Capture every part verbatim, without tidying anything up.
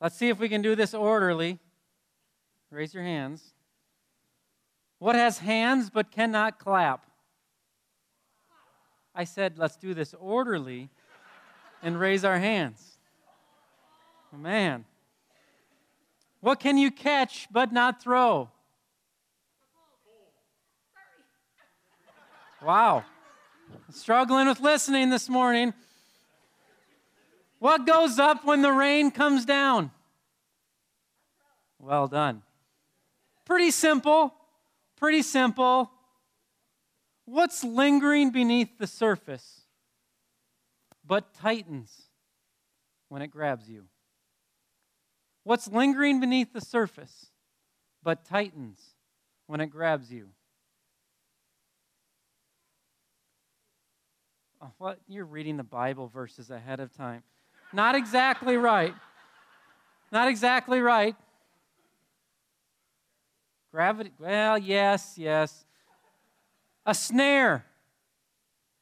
Let's see if we can do this orderly. Raise your hands. What has hands but cannot clap? I said, let's do this orderly and raise our hands. Oh, man. What can you catch but not throw? Wow. Struggling with listening this morning. What goes up when the rain comes down? Well done. Pretty simple. Pretty simple. What's lingering beneath the surface but tightens when it grabs you? What's lingering beneath the surface but tightens when it grabs you? Oh, what? You're reading the Bible verses ahead of time. Not exactly right. Not exactly right. Gravity, well, yes, yes. A snare.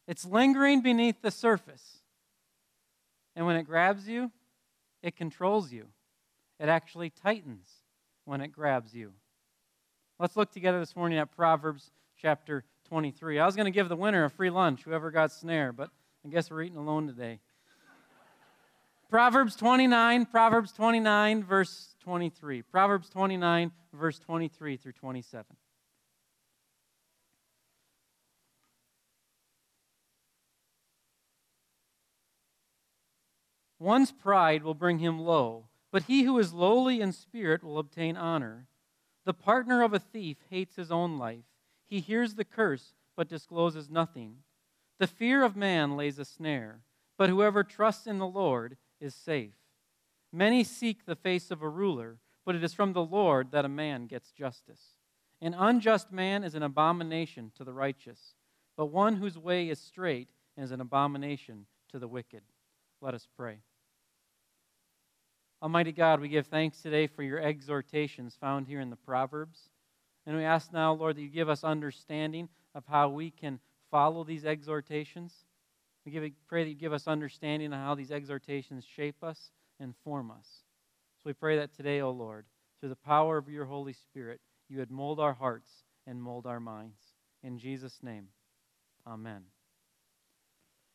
It's lingering beneath the surface. And when it grabs you, it controls you. It actually tightens when it grabs you. Let's look together this morning at Proverbs chapter twenty-three. I was going to give the winner a free lunch, whoever got snare, but I guess we're eating alone today. Proverbs twenty-nine, Proverbs twenty-nine, verse twenty-three. Proverbs twenty-nine, verse twenty-three through twenty-seven. One's pride will bring him low, but he who is lowly in spirit will obtain honor. The partner of a thief hates his own life. He hears the curse, but discloses nothing. The fear of man lays a snare, but whoever trusts in the Lord is safe. Many seek the face of a ruler, but it is from the Lord that a man gets justice. An unjust man is an abomination to the righteous, but one whose way is straight is an abomination to the wicked. Let us pray. Almighty God, we give thanks today for your exhortations found here in the Proverbs. And we ask now, Lord, that you give us understanding of how we can follow these exhortations. We give, pray that you give us understanding of how these exhortations shape us and form us. So we pray that today, O Lord, through the power of your Holy Spirit, you would mold our hearts and mold our minds. In Jesus' name, amen.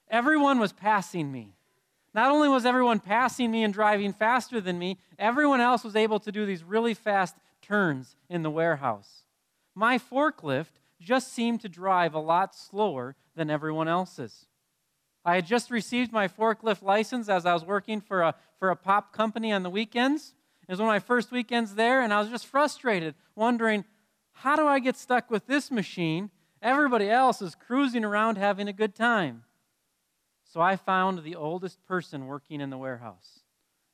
Everyone was passing me. Not only was everyone passing me and driving faster than me, everyone else was able to do these really fast turns in the warehouse. My forklift just seemed to drive a lot slower than everyone else's. I had just received my forklift license as I was working for a, for a pop company on the weekends. It was one of my first weekends there, and I was just frustrated, wondering, how do I get stuck with this machine? Everybody else is cruising around having a good time. So I found the oldest person working in the warehouse.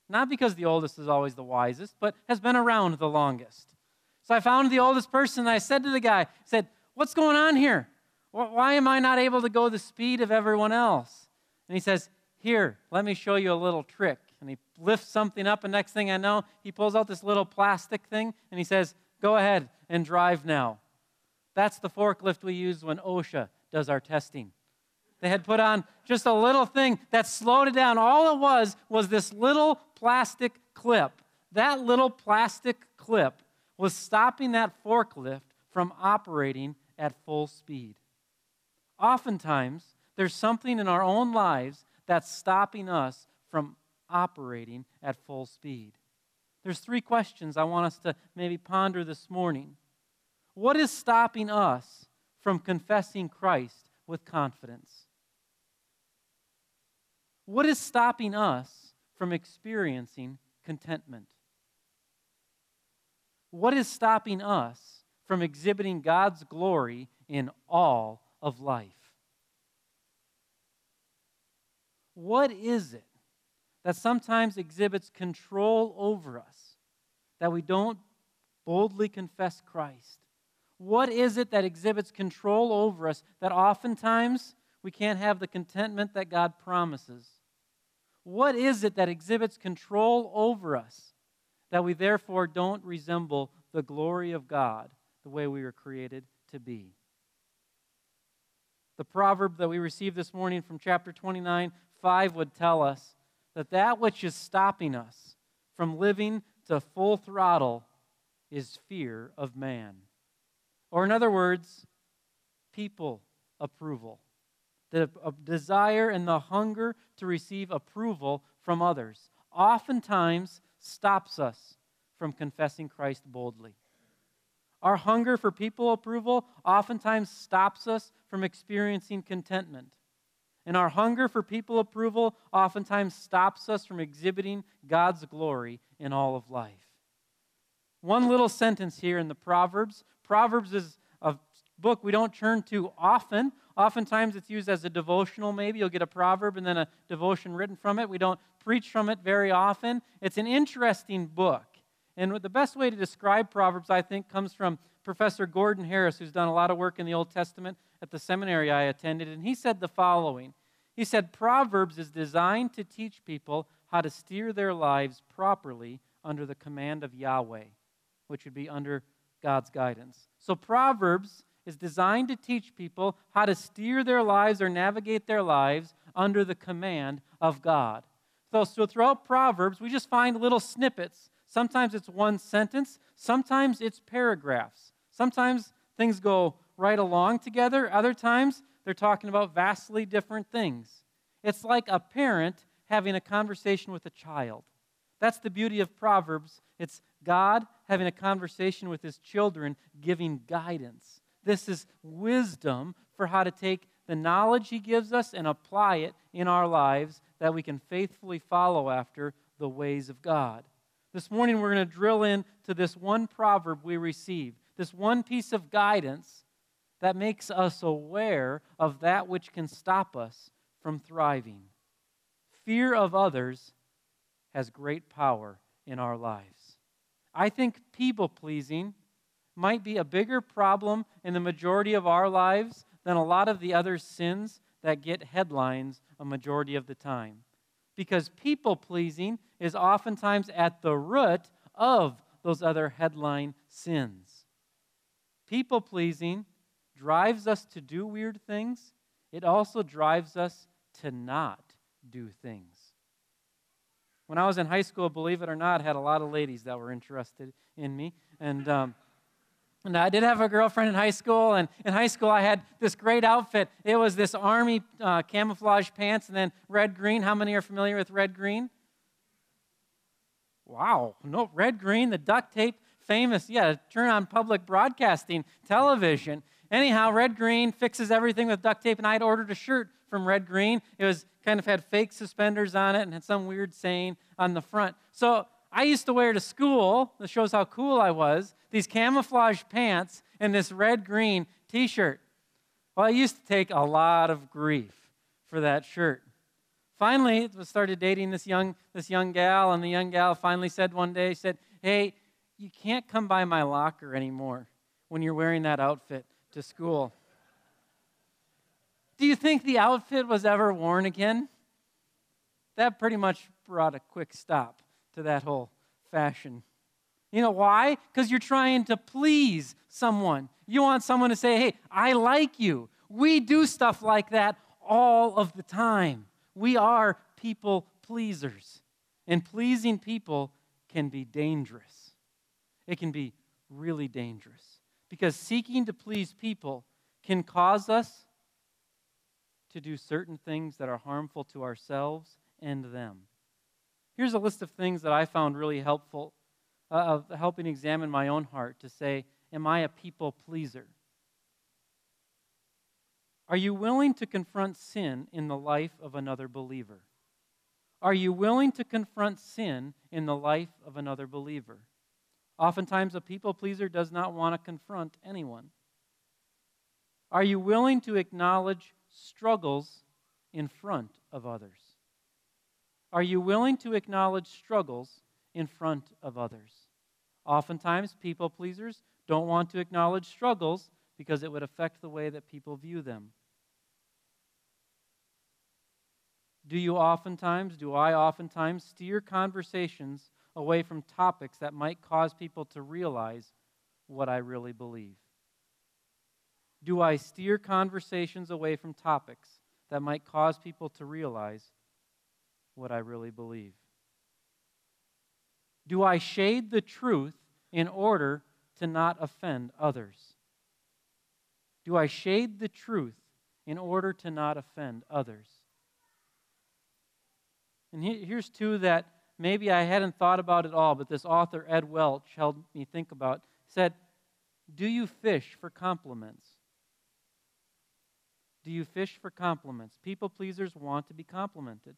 Not because the oldest is always the wisest, but has been around the longest. So I found the oldest person, and I said to the guy, I said, what's going on here? Why am I not able to go the speed of everyone else? And he says, here, let me show you a little trick. And he lifts something up, and next thing I know, he pulls out this little plastic thing, and he says, go ahead and drive now. That's the forklift we use when OSHA does our testing. They had put on just a little thing that slowed it down. All it was was this little plastic clip. That little plastic clip was stopping that forklift from operating at full speed. Oftentimes, there's something in our own lives that's stopping us from operating at full speed. There's three questions I want us to maybe ponder this morning. What is stopping us from confessing Christ with confidence? What is stopping us from experiencing contentment? What is stopping us from exhibiting God's glory in all of life? What is it that sometimes exhibits control over us, that we don't boldly confess Christ? What is it that exhibits control over us, that oftentimes we can't have the contentment that God promises? What is it that exhibits control over us, that we therefore don't resemble the glory of God the way we were created to be? The proverb that we received this morning from chapter twenty-nine, five would tell us that that which is stopping us from living to full throttle is fear of man. Or in other words, people approval. The desire and the hunger to receive approval from others oftentimes stops us from confessing Christ boldly. Our hunger for people approval oftentimes stops us from experiencing contentment. And our hunger for people approval oftentimes stops us from exhibiting God's glory in all of life. One little sentence here in the Proverbs. Proverbs is a book we don't turn to often. Oftentimes it's used as a devotional maybe. You'll get a proverb and then a devotion written from it. We don't preach from it very often. It's an interesting book. And the best way to describe Proverbs, I think, comes from Professor Gordon Harris, who's done a lot of work in the Old Testament at the seminary I attended, and he said the following. He said, Proverbs is designed to teach people how to steer their lives properly under the command of Yahweh, which would be under God's guidance. So Proverbs is designed to teach people how to steer their lives or navigate their lives under the command of God. So, so throughout Proverbs, we just find little snippets. Sometimes it's one sentence. Sometimes it's paragraphs. Sometimes things go right along together. Other times, they're talking about vastly different things. It's like a parent having a conversation with a child. That's the beauty of Proverbs. It's God having a conversation with his children, giving guidance. This is wisdom for how to take the knowledge he gives us and apply it in our lives that we can faithfully follow after the ways of God. This morning, we're going to drill in to this one proverb we received, this one piece of guidance that makes us aware of that which can stop us from thriving. Fear of others has great power in our lives. I think people-pleasing might be a bigger problem in the majority of our lives than a lot of the other sins that get headlines a majority of the time. Because people-pleasing is oftentimes at the root of those other headline sins. People-pleasing drives us to do weird things. It also drives us to not do things. When I was in high school, believe it or not, I had a lot of ladies that were interested in me. And, um, and I did have a girlfriend in high school. And in high school, I had this great outfit. It was this army uh, camouflage pants and then red green. How many are familiar with red green? Wow, no, Red Green, the duct tape, famous, yeah, turn on public broadcasting, television. Anyhow, Red Green fixes everything with duct tape, and I had ordered a shirt from Red Green. It was kind of had fake suspenders on it and had some weird saying on the front. So I used to wear to school, this shows how cool I was, these camouflage pants and this Red Green t-shirt. Well, I used to take a lot of grief for that shirt. Finally, I started dating this young, this young gal, and the young gal finally said one day, she said, hey, you can't come by my locker anymore when you're wearing that outfit to school. Do you think the outfit was ever worn again? That pretty much brought a quick stop to that whole fashion. You know why? Because you're trying to please someone. You want someone to say, hey, I like you. We do stuff like that all of the time. We are people pleasers, and pleasing people can be dangerous. It can be really dangerous because seeking to please people can cause us to do certain things that are harmful to ourselves and them. Here's a list of things that I found really helpful uh, of helping examine my own heart to say, am I a people pleaser? Are you willing to confront sin in the life of another believer? Are you willing to confront sin in the life of another believer? Oftentimes, a people pleaser does not want to confront anyone. Are you willing to acknowledge struggles in front of others? Are you willing to acknowledge struggles in front of others? Oftentimes, people pleasers don't want to acknowledge struggles because it would affect the way that people view them. Do you oftentimes, do I oftentimes steer conversations away from topics that might cause people to realize what I really believe? Do I steer conversations away from topics that might cause people to realize what I really believe? Do I shade the truth in order to not offend others? Do I shade the truth in order to not offend others? And here's two that maybe I hadn't thought about at all, but this author, Ed Welch, helped me think about. He said, do you fish for compliments? Do you fish for compliments? People pleasers want to be complimented.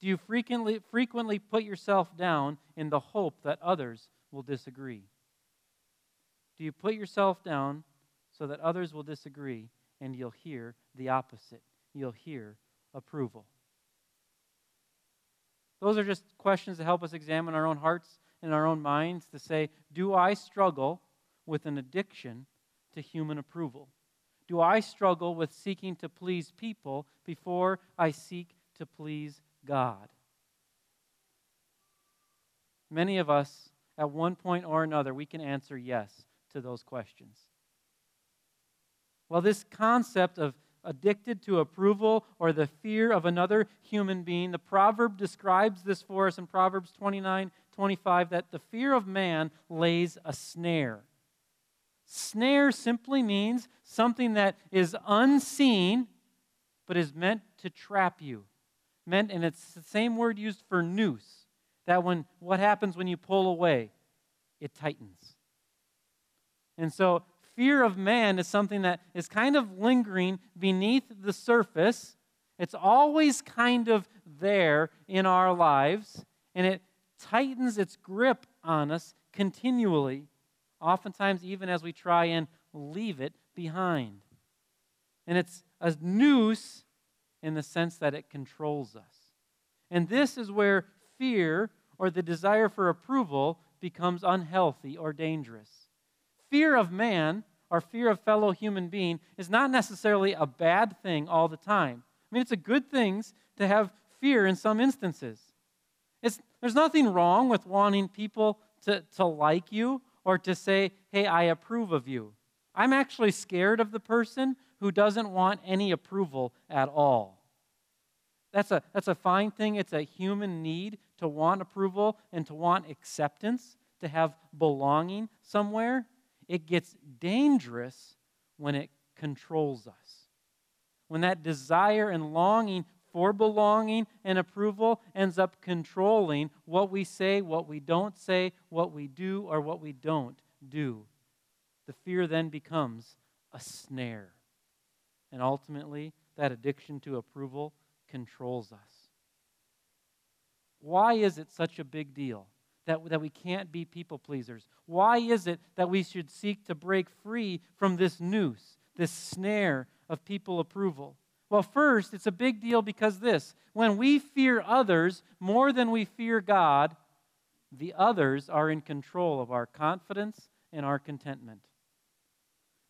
Do you frequently, frequently put yourself down in the hope that others will disagree? Do you put yourself down so that others will disagree and you'll hear the opposite? You'll hear approval. Those are just questions to help us examine our own hearts and our own minds to say, do I struggle with an addiction to human approval? Do I struggle with seeking to please people before I seek to please God? Many of us, at one point or another, we can answer yes to those questions. Well, this concept of addicted to approval or the fear of another human being, the proverb describes this for us in Proverbs twenty-nine twenty-five, that the fear of man lays a snare. Snare simply means something that is unseen, but is meant to trap you. Meant, and it's the same word used for noose, that when what happens when you pull away, it tightens. And so fear of man is something that is kind of lingering beneath the surface. It's always kind of there in our lives, and it tightens its grip on us continually. Oftentimes, even as we try and leave it behind. And it's a noose in the sense that it controls us. And this is where fear or the desire for approval becomes unhealthy or dangerous. Fear of man or fear of fellow human being is not necessarily a bad thing all the time. I mean, it's a good thing to have fear in some instances. It's, there's nothing wrong with wanting people to, to like you, or to say, hey, I approve of you. I'm actually scared of the person who doesn't want any approval at all. That's a, that's a fine thing. It's a human need to want approval and to want acceptance, to have belonging somewhere. It gets dangerous when it controls us. When that desire and longing for belonging and approval ends up controlling what we say, what we don't say, what we do, or what we don't do. The fear then becomes a snare. And ultimately, that addiction to approval controls us. Why is it such a big deal that, that we can't be people pleasers? Why is it that we should seek to break free from this noose, this snare of people approval? Well, first, it's a big deal because this. When we fear others more than we fear God, the others are in control of our confidence and our contentment.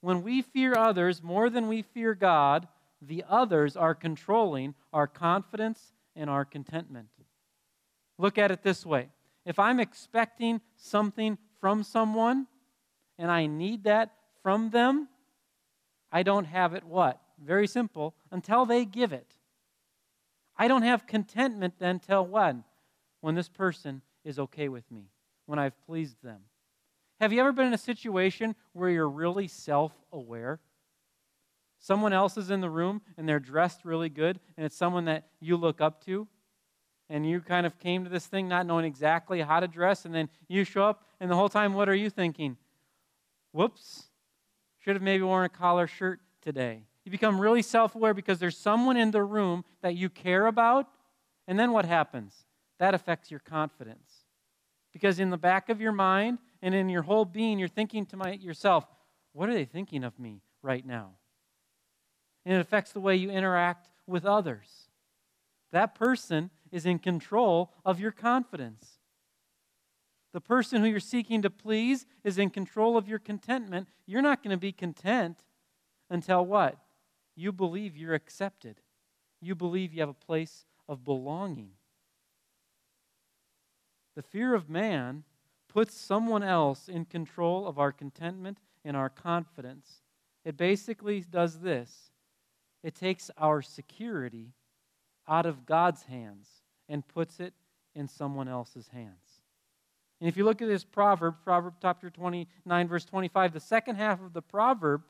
When we fear others more than we fear God, the others are controlling our confidence and our contentment. Look at it this way. If I'm expecting something from someone and I need that from them, I don't have it what? Very simple, until they give it. I don't have contentment then till when? When this person is okay with me, when I've pleased them. Have you ever been in a situation where you're really self-aware? Someone else is in the room and they're dressed really good and it's someone that you look up to and you kind of came to this thing not knowing exactly how to dress and then you show up and the whole time what are you thinking? Whoops, should have maybe worn a collar shirt today. You become really self-aware because there's someone in the room that you care about, and then what happens? That affects your confidence. Because in the back of your mind and in your whole being, you're thinking to my, yourself, what are they thinking of me right now? And it affects the way you interact with others. That person is in control of your confidence. The person who you're seeking to please is in control of your contentment. You're not going to be content until what? You believe you're accepted. You believe you have a place of belonging. The fear of man puts someone else in control of our contentment and our confidence. It basically does this. It takes our security out of God's hands and puts it in someone else's hands. And if you look at this proverb, Proverb chapter twenty-nine, verse twenty-five, the second half of the proverb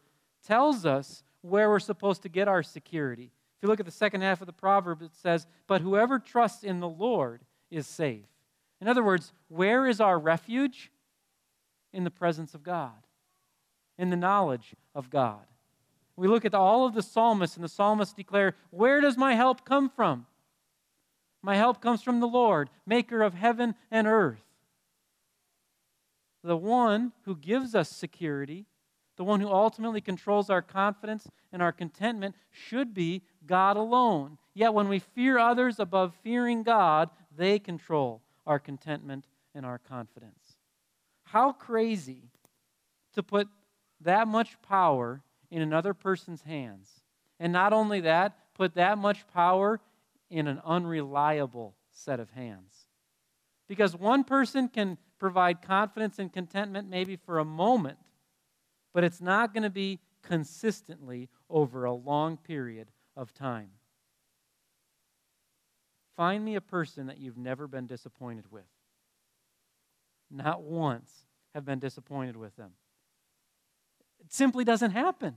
tells us where we're supposed to get our security. If you look at the second half of the proverb, it says, but whoever trusts in the Lord is safe. In other words, where is our refuge? In the presence of God, in the knowledge of God. We look at all of the psalmists, and the psalmists declare, where does my help come from? My help comes from the Lord, maker of heaven and earth. The one who gives us security, the one who ultimately controls our confidence and our contentment, should be God alone. Yet when we fear others above fearing God, they control our contentment and our confidence. How crazy to put that much power in another person's hands. And not only that, put that much power in an unreliable set of hands. Because one person can provide confidence and contentment maybe for a moment, but it's not going to be consistently over a long period of time. Find me a person that you've never been disappointed with. Not once have been disappointed with them. It simply doesn't happen.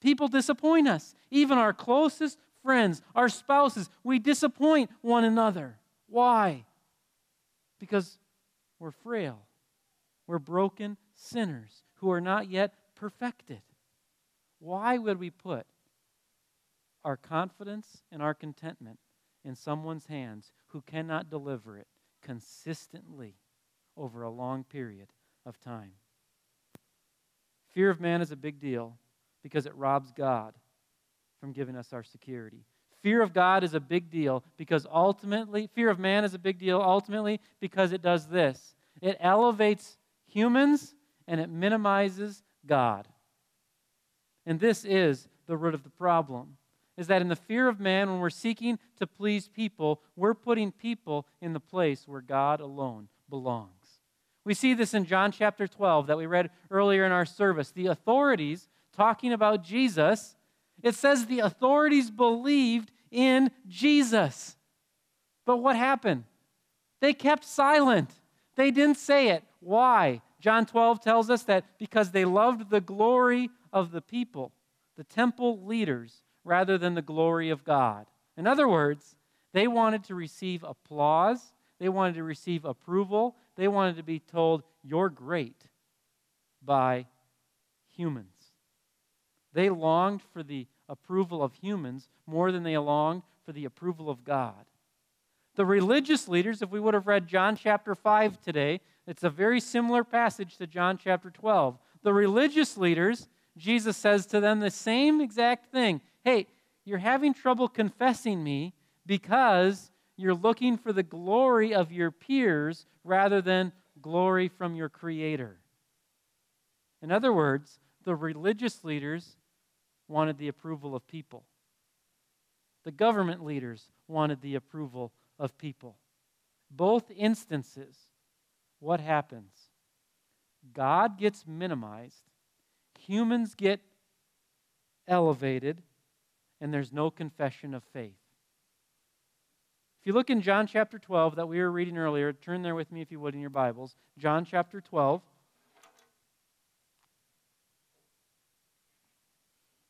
People disappoint us. Even our closest friends, our spouses, we disappoint one another. Why? Because we're frail. We're broken sinners who are not yet perfected. Why would we put our confidence and our contentment in someone's hands who cannot deliver it consistently over a long period of time? Fear of man is a big deal because it robs God from giving us our security. Fear of God is a big deal because ultimately, fear of man is a big deal ultimately because it does this. It elevates humans and it minimizes God. And this is the root of the problem, is that in the fear of man, when we're seeking to please people, we're putting people in the place where God alone belongs. We see this in John chapter twelve that we read earlier in our service. The authorities talking about Jesus, it says the authorities believed in Jesus. But what happened? They kept silent. They didn't say it. Why? John twelve tells us that because they loved the glory of the people, the temple leaders, rather than the glory of God. In other words, they wanted to receive applause. They wanted to receive approval. They wanted to be told, you're great, by humans. They longed for the approval of humans more than they longed for the approval of God. The religious leaders, if we would have read John chapter five today, it's a very similar passage to John chapter twelve. The religious leaders, Jesus says to them the same exact thing. Hey, you're having trouble confessing me because you're looking for the glory of your peers rather than glory from your Creator. In other words, the religious leaders wanted the approval of people. The government leaders wanted the approval of people. Both instances, what happens? God gets minimized, humans get elevated, and there's no confession of faith. If you look in John chapter twelve that we were reading earlier, turn there with me if you would in your Bibles. John chapter twelve.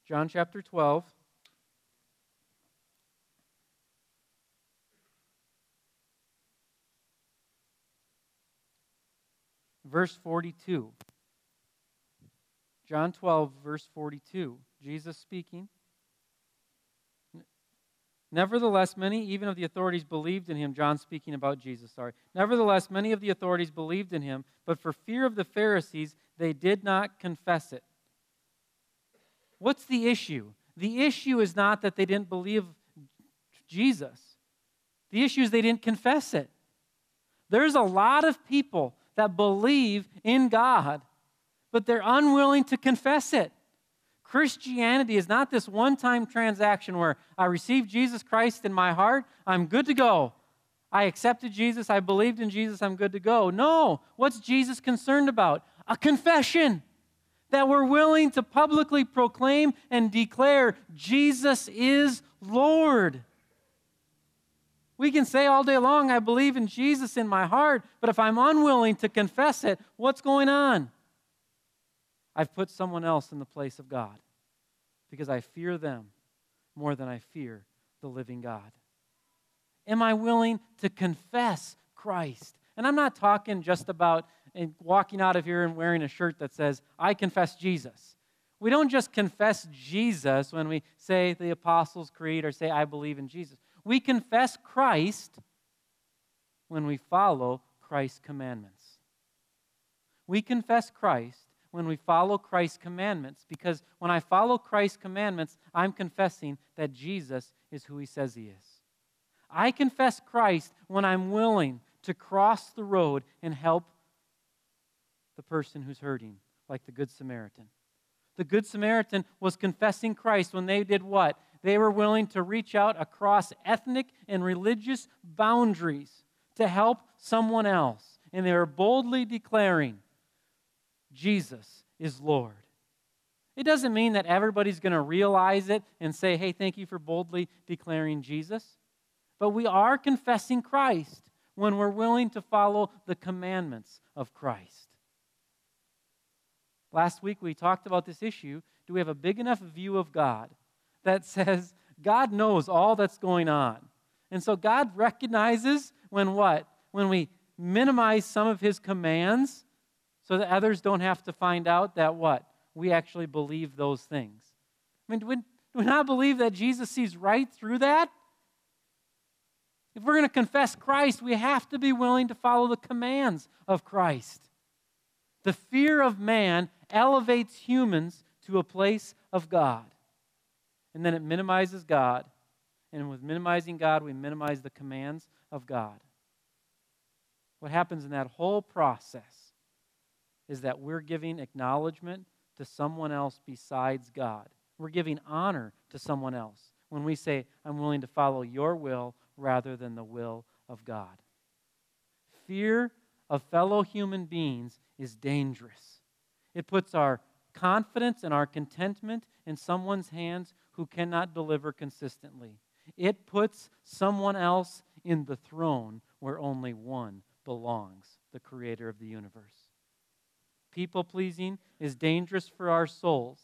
John chapter twelve. Verse forty-two. John twelve, verse forty-two. Jesus speaking. Nevertheless, many even of the authorities believed in him. John speaking about Jesus, sorry. Nevertheless, many of the authorities believed in him, but for fear of the Pharisees, they did not confess it. What's the issue? The issue is not that they didn't believe Jesus. The issue is they didn't confess it. There's a lot of people that believe in God, but they're unwilling to confess it. Christianity is not this one-time transaction where I received Jesus Christ in my heart, I'm good to go. I accepted Jesus, I believed in Jesus, I'm good to go. No, what's Jesus concerned about? A confession that we're willing to publicly proclaim and declare Jesus is Lord. We can say all day long, I believe in Jesus in my heart, but if I'm unwilling to confess it, what's going on? I've put someone else in the place of God because I fear them more than I fear the living God. Am I willing to confess Christ? And I'm not talking just about walking out of here and wearing a shirt that says, I confess Jesus. We don't just confess Jesus when we say the Apostles' Creed or say, I believe in Jesus. We confess Christ when we follow Christ's commandments. We confess Christ when we follow Christ's commandments, because when I follow Christ's commandments, I'm confessing that Jesus is who he says he is. I confess Christ when I'm willing to cross the road and help the person who's hurting, like the Good Samaritan. The Good Samaritan was confessing Christ when they did what? They were willing to reach out across ethnic and religious boundaries to help someone else. And they were boldly declaring, Jesus is Lord. It doesn't mean that everybody's going to realize it and say, hey, thank you for boldly declaring Jesus. But we are confessing Christ when we're willing to follow the commandments of Christ. Last week we talked about this issue. Do we have a big enough view of God that says God knows all that's going on? And so God recognizes when what? When we minimize some of his commands so that others don't have to find out that what? We actually believe those things. I mean, do we, do we not believe that Jesus sees right through that? If we're going to confess Christ, we have to be willing to follow the commands of Christ. The fear of man elevates humans to a place of God. And then it minimizes God. And with minimizing God, we minimize the commands of God. What happens in that whole process is that we're giving acknowledgement to someone else besides God. We're giving honor to someone else when we say, I'm willing to follow your will rather than the will of God. Fear of fellow human beings is dangerous. It puts our confidence and our contentment in someone's hands who cannot deliver consistently. It puts someone else in the throne where only one belongs, the creator of the universe. People-pleasing is dangerous for our souls,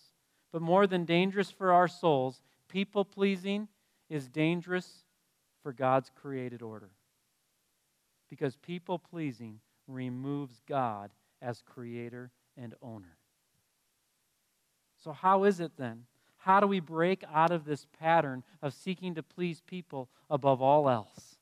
but more than dangerous for our souls, people-pleasing is dangerous for God's created order, because people-pleasing removes God as creator and owner. So how is it then? How do we break out of this pattern of seeking to please people above all else?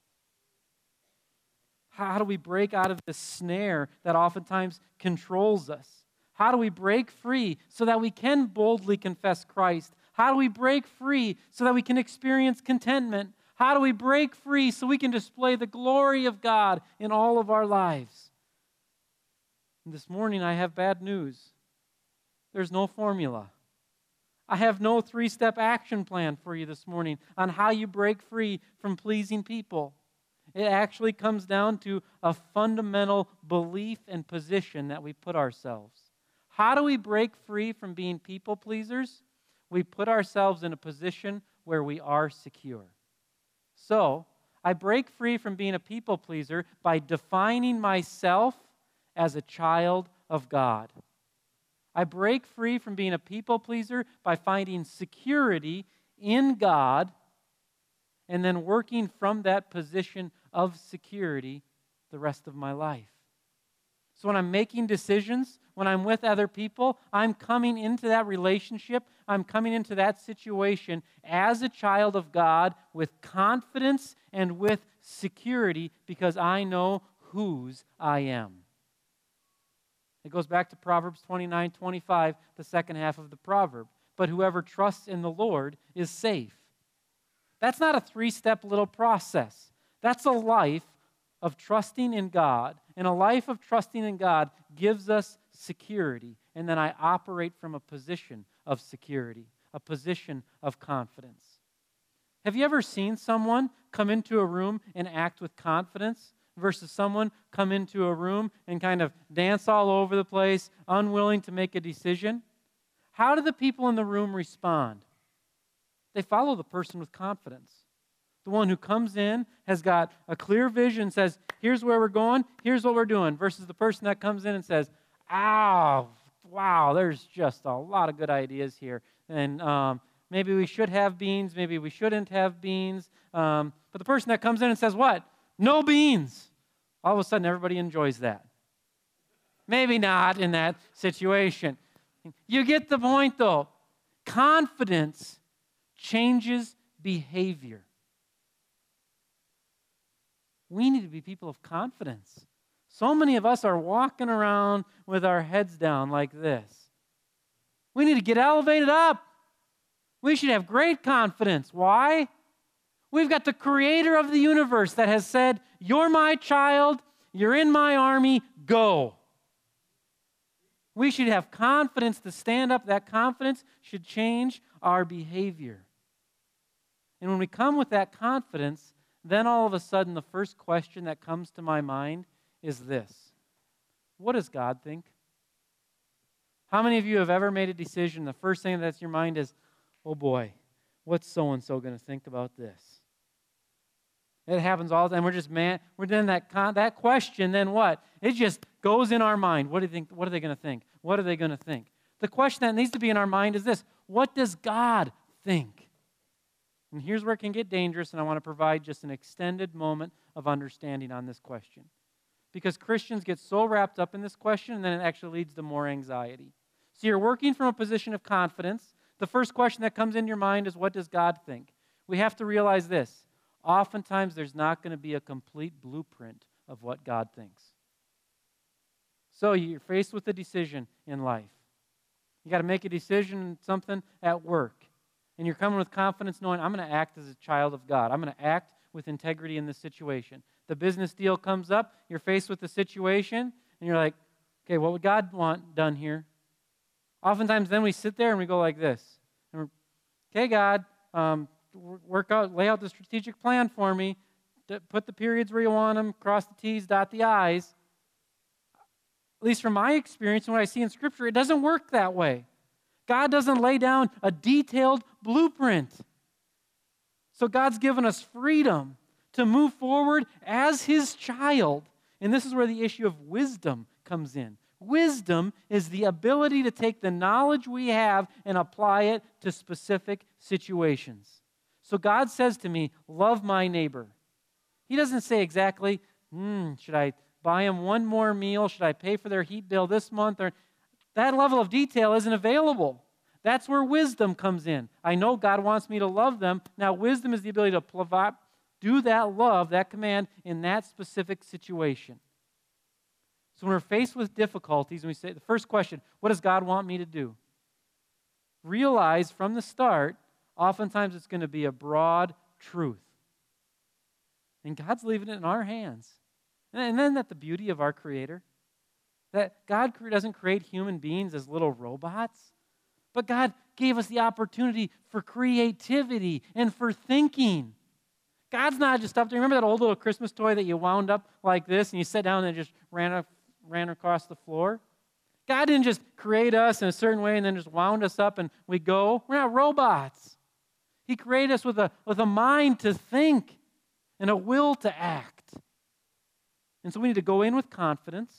How do we break out of this snare that oftentimes controls us? How do we break free so that we can boldly confess Christ? How do we break free so that we can experience contentment? How do we break free so we can display the glory of God in all of our lives? And this morning, I have bad news. There's no formula. I have no three-step action plan for you this morning on how you break free from pleasing people. It actually comes down to a fundamental belief and position that we put ourselves. How do we break free from being people pleasers? We put ourselves in a position where we are secure. So, I break free from being a people pleaser by defining myself as a child of God. I break free from being a people pleaser by finding security in God and then working from that position of security the rest of my life. So when I'm making decisions, when I'm with other people, I'm coming into that relationship, I'm coming into that situation as a child of God with confidence and with security because I know whose I am. It goes back to Proverbs twenty-nine twenty-five, the second half of the proverb. But whoever trusts in the Lord is safe. That's not a three-step little process. That's a life of trusting in God. And a life of trusting in God gives us security. And then I operate from a position of security, a position of confidence. Have you ever seen someone come into a room and act with confidence? Versus someone come into a room and kind of dance all over the place, unwilling to make a decision? How do the people in the room respond? They follow the person with confidence. the one who comes in, has got a clear vision, says, here's where we're going, here's what we're doing, versus the person that comes in and says, "Ow, wow, there's just a lot of good ideas here. And um, maybe we should have beans, maybe we shouldn't have beans." Um, but the person that comes in and says what? No beans. All of a sudden, everybody enjoys that. Maybe not in that situation. You get the point, though. Confidence changes behavior. We need to be people of confidence. So many of us are walking around with our heads down like this. We need to get elevated up. We should have great confidence. Why? We've got the creator of the universe that has said, "You're my child, you're in my army, go." We should have confidence to stand up. That confidence should change our behavior. And when we come with that confidence, then all of a sudden the first question that comes to my mind is this: what does God think? How many of you have ever made a decision, the first thing that's in your mind is, "Oh boy, what's so-and-so going to think about this?" It happens all the time. We're just mad. We're doing that, con- that question, then what? It just goes in our mind. What do you think? What are they going to think? What are they going to think? The question that needs to be in our mind is this: what does God think? And here's where it can get dangerous, and I want to provide just an extended moment of understanding on this question. Because Christians get so wrapped up in this question, and then it actually leads to more anxiety. So you're working from a position of confidence. The first question that comes into your mind is, what does God think? We have to realize this: oftentimes there's not going to be a complete blueprint of what God thinks. So you're faced with a decision in life. You got to make a decision, something at work. And you're coming with confidence knowing, I'm going to act as a child of God. I'm going to act with integrity in this situation. The business deal comes up, you're faced with the situation, and you're like, okay, what would God want done here? Oftentimes then we sit there and we go like this. And we're, okay, God, um, work out, lay out the strategic plan for me. Put the periods where you want them, cross the T's, dot the I's. At least from my experience and what I see in Scripture, it doesn't work that way. God doesn't lay down a detailed blueprint. So God's given us freedom to move forward as His child. And this is where the issue of wisdom comes in. Wisdom is the ability to take the knowledge we have and apply it to specific situations. So God says to me, love my neighbor. He doesn't say exactly, hmm, should I buy him one more meal? Should I pay for their heat bill this month? Or that level of detail isn't available. That's where wisdom comes in. I know God wants me to love them. Now, wisdom is the ability to provide, do that love, that command, in that specific situation. So when we're faced with difficulties, and we say, the first question, what does God want me to do? Realize from the start, oftentimes it's going to be a broad truth. And God's leaving it in our hands. And isn't that the beauty of our Creator? That God doesn't create human beings as little robots, but God gave us the opportunity for creativity and for thinking. God's not just up there. Remember that old little Christmas toy that you wound up like this and you sat down and it just ran, up, ran across the floor? God didn't just create us in a certain way and then just wound us up and we go. We're not robots. He created us with a, with a mind to think and a will to act. And so we need to go in with confidence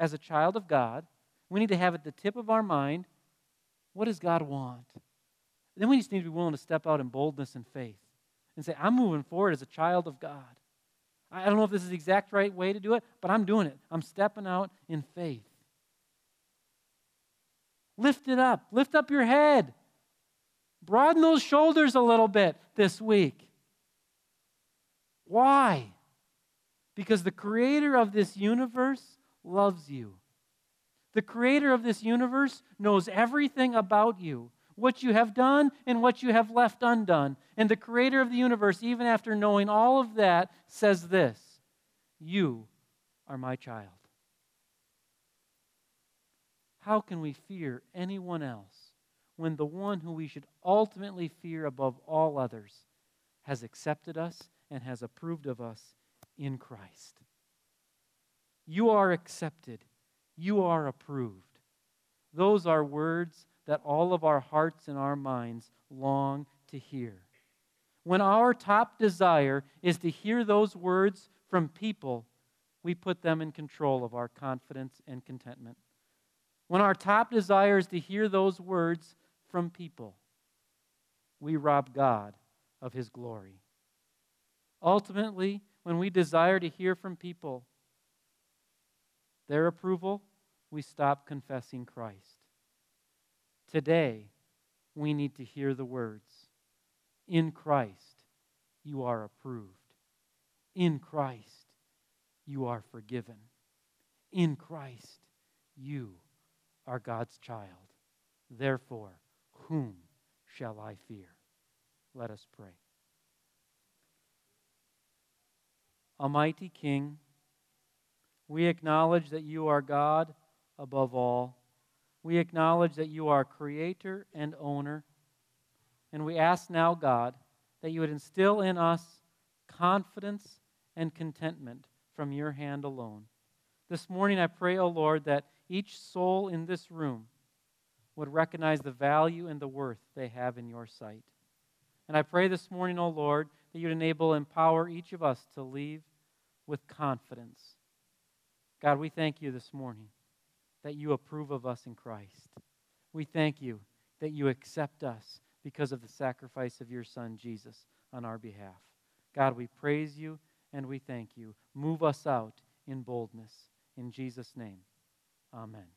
as a child of God. We need to have at the tip of our mind, what does God want? And then we just need to be willing to step out in boldness and faith and say, I'm moving forward as a child of God. I don't know if this is the exact right way to do it, but I'm doing it. I'm stepping out in faith. Lift it up. Lift up your head. Broaden those shoulders a little bit this week. Why? Because the creator of this universe loves you. The creator of this universe knows everything about you, what you have done and what you have left undone. And the creator of the universe, even after knowing all of that, says this: you are my child. How can we fear anyone else when the one who we should ultimately fear above all others has accepted us and has approved of us in Christ? You are accepted. You are approved. Those are words that all of our hearts and our minds long to hear. when our top desire is to hear those words from people, we put them in control of our confidence and contentment. When our top desire is to hear those words from people, we rob God of His glory. Ultimately, when we desire to hear from people, their approval, we stop confessing Christ. Today, we need to hear the words, "In Christ, you are approved. In Christ, you are forgiven. In Christ, you are God's child. Therefore, whom shall I fear?" Let us pray. Almighty King, we acknowledge that you are God above all. We acknowledge that you are creator and owner. And we ask now, God, that you would instill in us confidence and contentment from your hand alone. This morning I pray, O Lord, that each soul in this room would recognize the value and the worth they have in your sight. And I pray this morning, O Lord, that you'd enable and empower each of us to leave with confidence. God, we thank you this morning that you approve of us in Christ. We thank you that you accept us because of the sacrifice of your Son, Jesus, on our behalf. God, we praise you and we thank you. Move us out in boldness. In Jesus' name, amen.